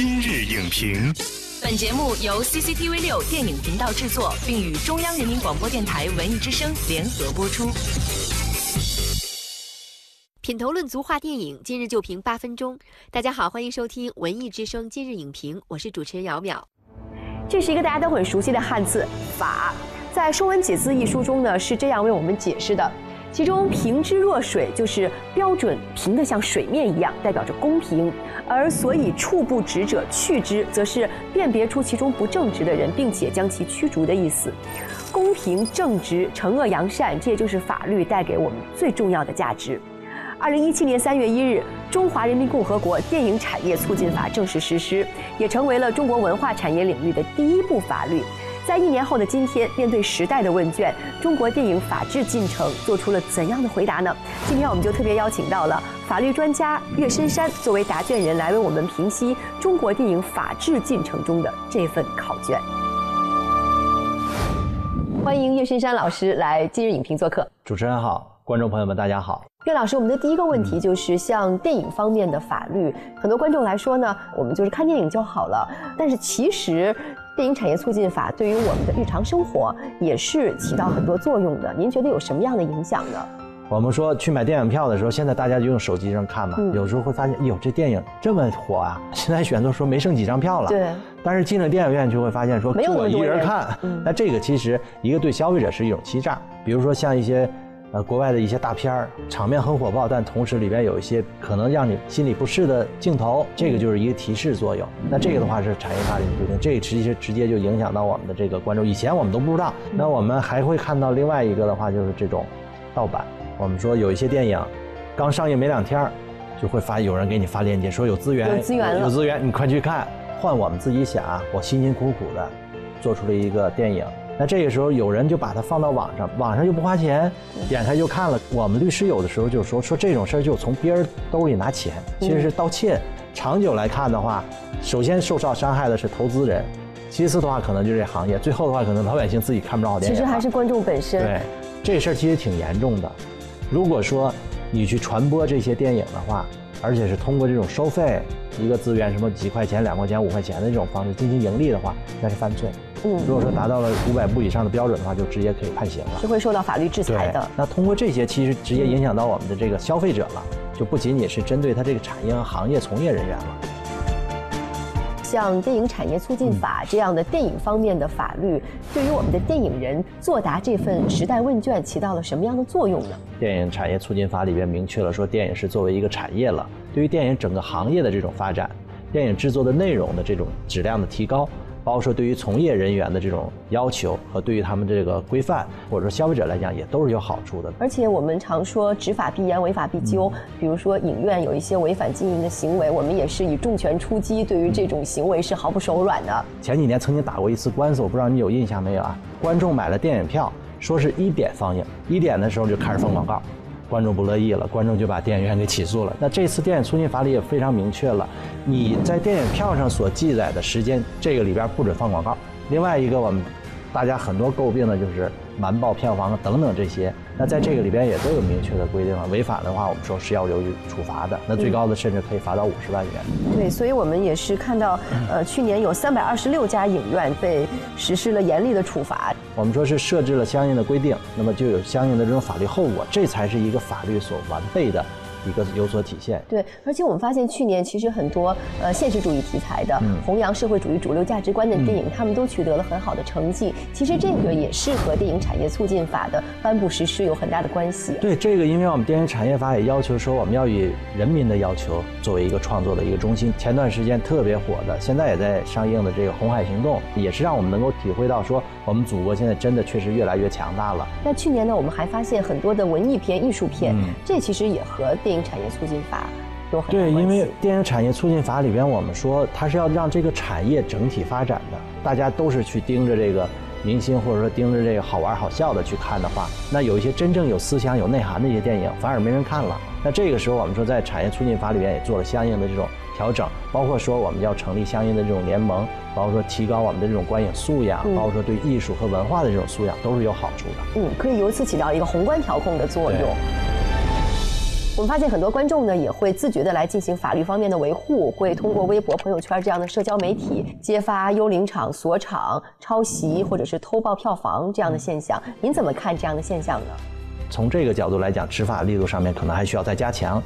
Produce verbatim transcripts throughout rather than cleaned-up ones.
今日影评。本节目由 C C T V 六电影频道制作，并与中央人民广播电台文艺之声联合播出。品头论足话电影，今日就评八分钟。大家好，欢迎收听文艺之声今日影评，我是主持人姚淼。这是一个大家都很熟悉的汉字“法”。在《说文解字》一书中呢，是这样为我们解释的。其中平之若水就是标准平的像水面一样，代表着公平，而所以处不直者去之，则是辨别出其中不正直的人，并且将其驱逐的意思。公平正直惩恶扬善，这也就是法律带给我们最重要的价值。二零一七年三月一日，中华人民共和国电影产业促进法正式实施，也成为了中国文化产业领域的第一部法律。在一年后的今天，面对时代的问卷，中国电影法治进程做出了怎样的回答呢？今天我们就特别邀请到了法律专家岳深山作为答卷人，来为我们评析中国电影法治进程中的这份考卷。欢迎岳深山老师来今日影评做客。主持人好，观众朋友们大家好。岳老师，我们的第一个问题就是，像电影方面的法律，很多观众来说呢，我们就是看电影就好了。但是其实，电影产业促进法对于我们的日常生活也是起到很多作用的。您觉得有什么样的影响呢？我们说去买电影票的时候，现在大家就用手机上看嘛，嗯、有时候会发现，哎呦，这电影这么火啊！现在选择说没剩几张票了。对。但是进了电影院就会发现说，就我一人看，嗯、那这个其实一个对消费者是一种欺诈。比如说像一些。呃，国外的一些大片儿，场面很火爆，但同时里边有一些可能让你心里不适的镜头，这个就是一个提示作用。那这个的话是产业法的规定，这其实直接就影响到我们的这个观众。以前我们都不知道，那我们还会看到另外一个的话就是这种盗版。我们说有一些电影刚上映没两天，就会发有人给你发链接说有资源，有资源了，有资源，你快去看。换我们自己想，我辛辛苦苦的做出了一个电影。那这个时候有人就把它放到网上，网上又不花钱，点开就看了。我们律师有的时候就说说这种事儿就从别人兜里拿钱，其实是盗窃。长久来看的话，首先受到伤害的是投资人，其次的话可能就是这行业，最后的话可能老百姓自己看不着好电影。其实还是观众本身。对，这事儿其实挺严重的。如果说你去传播这些电影的话，而且是通过这种收费一个资源什么几块钱、两块钱、五块钱的这种方式进行盈利的话，那是犯罪。嗯，如果说达到了五百部以上的标准的话，就直接可以判刑了，是会受到法律制裁的。那通过这些，其实直接影响到我们的这个消费者了，就不仅仅是针对他这个产业和行业从业人员了。像电影产业促进法这样的电影方面的法律，对于我们的电影人作答这份时代问卷起到了什么样的作用呢？电影产业促进法里边明确了说，电影是作为一个产业了，对于电影整个行业的这种发展，电影制作的内容的这种质量的提高。包括说对于从业人员的这种要求和对于他们这个规范，或者说消费者来讲，也都是有好处的。而且我们常说执法必严，违法必究。嗯、比如说影院有一些违反经营的行为，我们也是以重拳出击，对于这种行为是毫不手软的。前几年曾经打过一次官司，我不知道你有印象没有啊？观众买了电影票，说是一点放映，一点的时候就开始放广告。嗯观众不乐意了，观众就把电影院给起诉了。那这次电影促进法里也非常明确了，你在电影票上所记载的时间，这个里边不准放广告。另外一个，我们大家很多诟病的就是瞒报票房等等这些，那在这个里边也都有明确的规定了。违反的话，我们说是要由于处罚的，那最高的甚至可以罚到五十万元。对，所以我们也是看到，呃，去年有三百二十六家影院被实施了严厉的处罚。我们说是设置了相应的规定，那么就有相应的这种法律后果，这才是一个法律所完备的一个有所体现。对，而且我们发现去年其实很多呃现实主义题材的、嗯、弘扬社会主义主流价值观的电影，嗯、他们都取得了很好的成绩。其实这个也是和电影产业促进法的颁布实施有很大的关系。对，这个因为我们电影产业法也要求说，我们要以人民的要求作为一个创作的一个中心。前段时间特别火的，现在也在上映的这个《红海行动》，也是让我们能够体会到说，我们祖国现在真的确实越来越强大了。那去年呢，我们还发现很多的文艺片、艺术片，嗯、这其实也和电影电影产业促进法有很大关系。对，因为电影产业促进法里边，我们说它是要让这个产业整体发展的，大家都是去盯着这个明星，或者说盯着这个好玩好笑的去看的话，那有一些真正有思想有内涵的一些电影反而没人看了。那这个时候我们说在产业促进法里边也做了相应的这种调整，包括说我们要成立相应的这种联盟，包括说提高我们的这种观影素养，嗯、包括说对艺术和文化的这种素养都是有好处的。嗯，可以由此起到一个宏观调控的作用。我们发现很多观众呢也会自觉的来进行法律方面的维护，会通过微博、朋友圈这样的社交媒体揭发幽灵场、锁场、抄袭或者是偷报票房这样的现象。您怎么看这样的现象呢？从这个角度来讲，执法力度上面可能还需要再加强。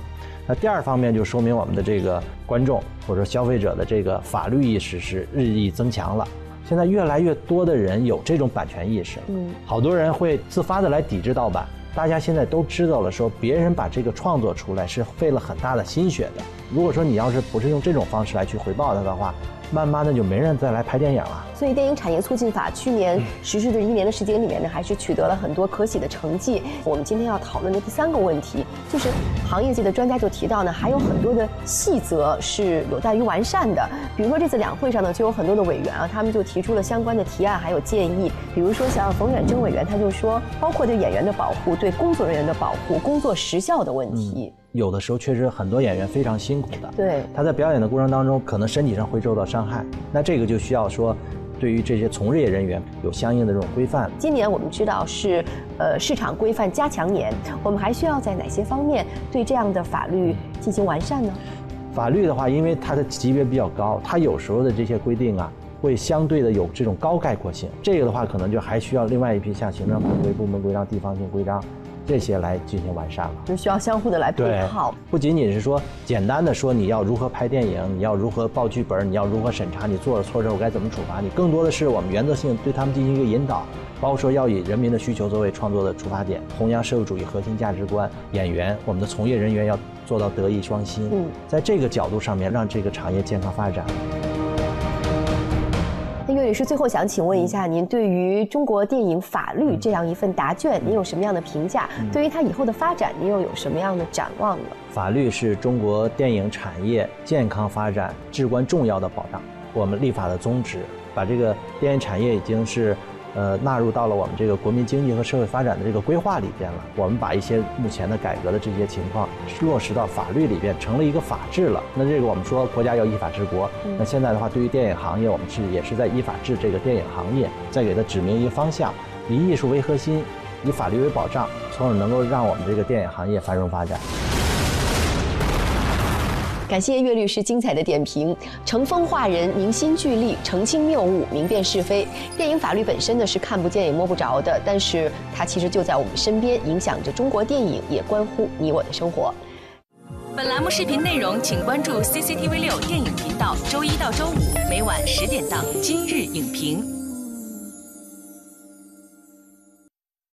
那第二方面就说明我们的这个观众或者消费者的这个法律意识是日益增强了。现在越来越多的人有这种版权意识，嗯，好多人会自发的来抵制盗版。大家现在都知道了，说别人把这个创作出来是费了很大的心血的。如果说你要是不是用这种方式来去回报它的话，慢慢的就没人再来拍电影了。所以电影产业促进法去年实施的一年的时间里面呢，还是取得了很多可喜的成绩。我们今天要讨论的第三个问题，就是行业界的专家就提到呢，还有很多的细则是有待于完善的。比如说这次两会上呢，就有很多的委员啊，他们就提出了相关的提案还有建议。比如说像冯远征委员，他就说，包括对演员的保护、对工作人员的保护、工作时效的问题。嗯，有的时候确实很多演员非常辛苦的，对，他在表演的过程当中可能身体上会受到伤害，那这个就需要说对于这些从业人员有相应的这种规范。今年我们知道是呃市场规范加强年，我们还需要在哪些方面对这样的法律进行完善呢？法律的话，因为它的级别比较高，它有时候的这些规定啊会相对的有这种高概括性，这个的话可能就还需要另外一批像行政法规、部门规章、地方性规章这些来进行完善了，就需要相互的来配套。不仅仅是说简单的说你要如何拍电影，你要如何报剧本，你要如何审查，你做了错事我该怎么处罚你，更多的是我们原则性对他们进行一个引导，包括说要以人民的需求作为创作的出发点，弘扬社会主义核心价值观。演员，我们的从业人员要做到德艺双馨，嗯，在这个角度上面让这个产业健康发展。岳律师，最后想请问一下您对于中国电影法律这样一份答卷，您有什么样的评价？对于它以后的发展，您又有什么样的展望呢？法律是中国电影产业健康发展至关重要的保障。我们立法的宗旨，把这个电影产业已经是呃纳入到了我们这个国民经济和社会发展的这个规划里边了。我们把一些目前的改革的这些情况落实到法律里边，成了一个法治了。那这个我们说国家要依法治国，那现在的话对于电影行业，我们是也是在依法治这个电影行业，再给它指明一个方向，以艺术为核心，以法律为保障，从而能够让我们这个电影行业繁荣发展。感谢岳律师精彩的点评，乘风化人，凝心聚力，澄清谬误，明辨是非。电影法律本身呢是看不见也摸不着的，但是它其实就在我们身边，影响着中国电影，也关乎你我的生活。本栏目视频内容，请关注 C C T V 六电影频道，周一到周五每晚十点档《今日影评》。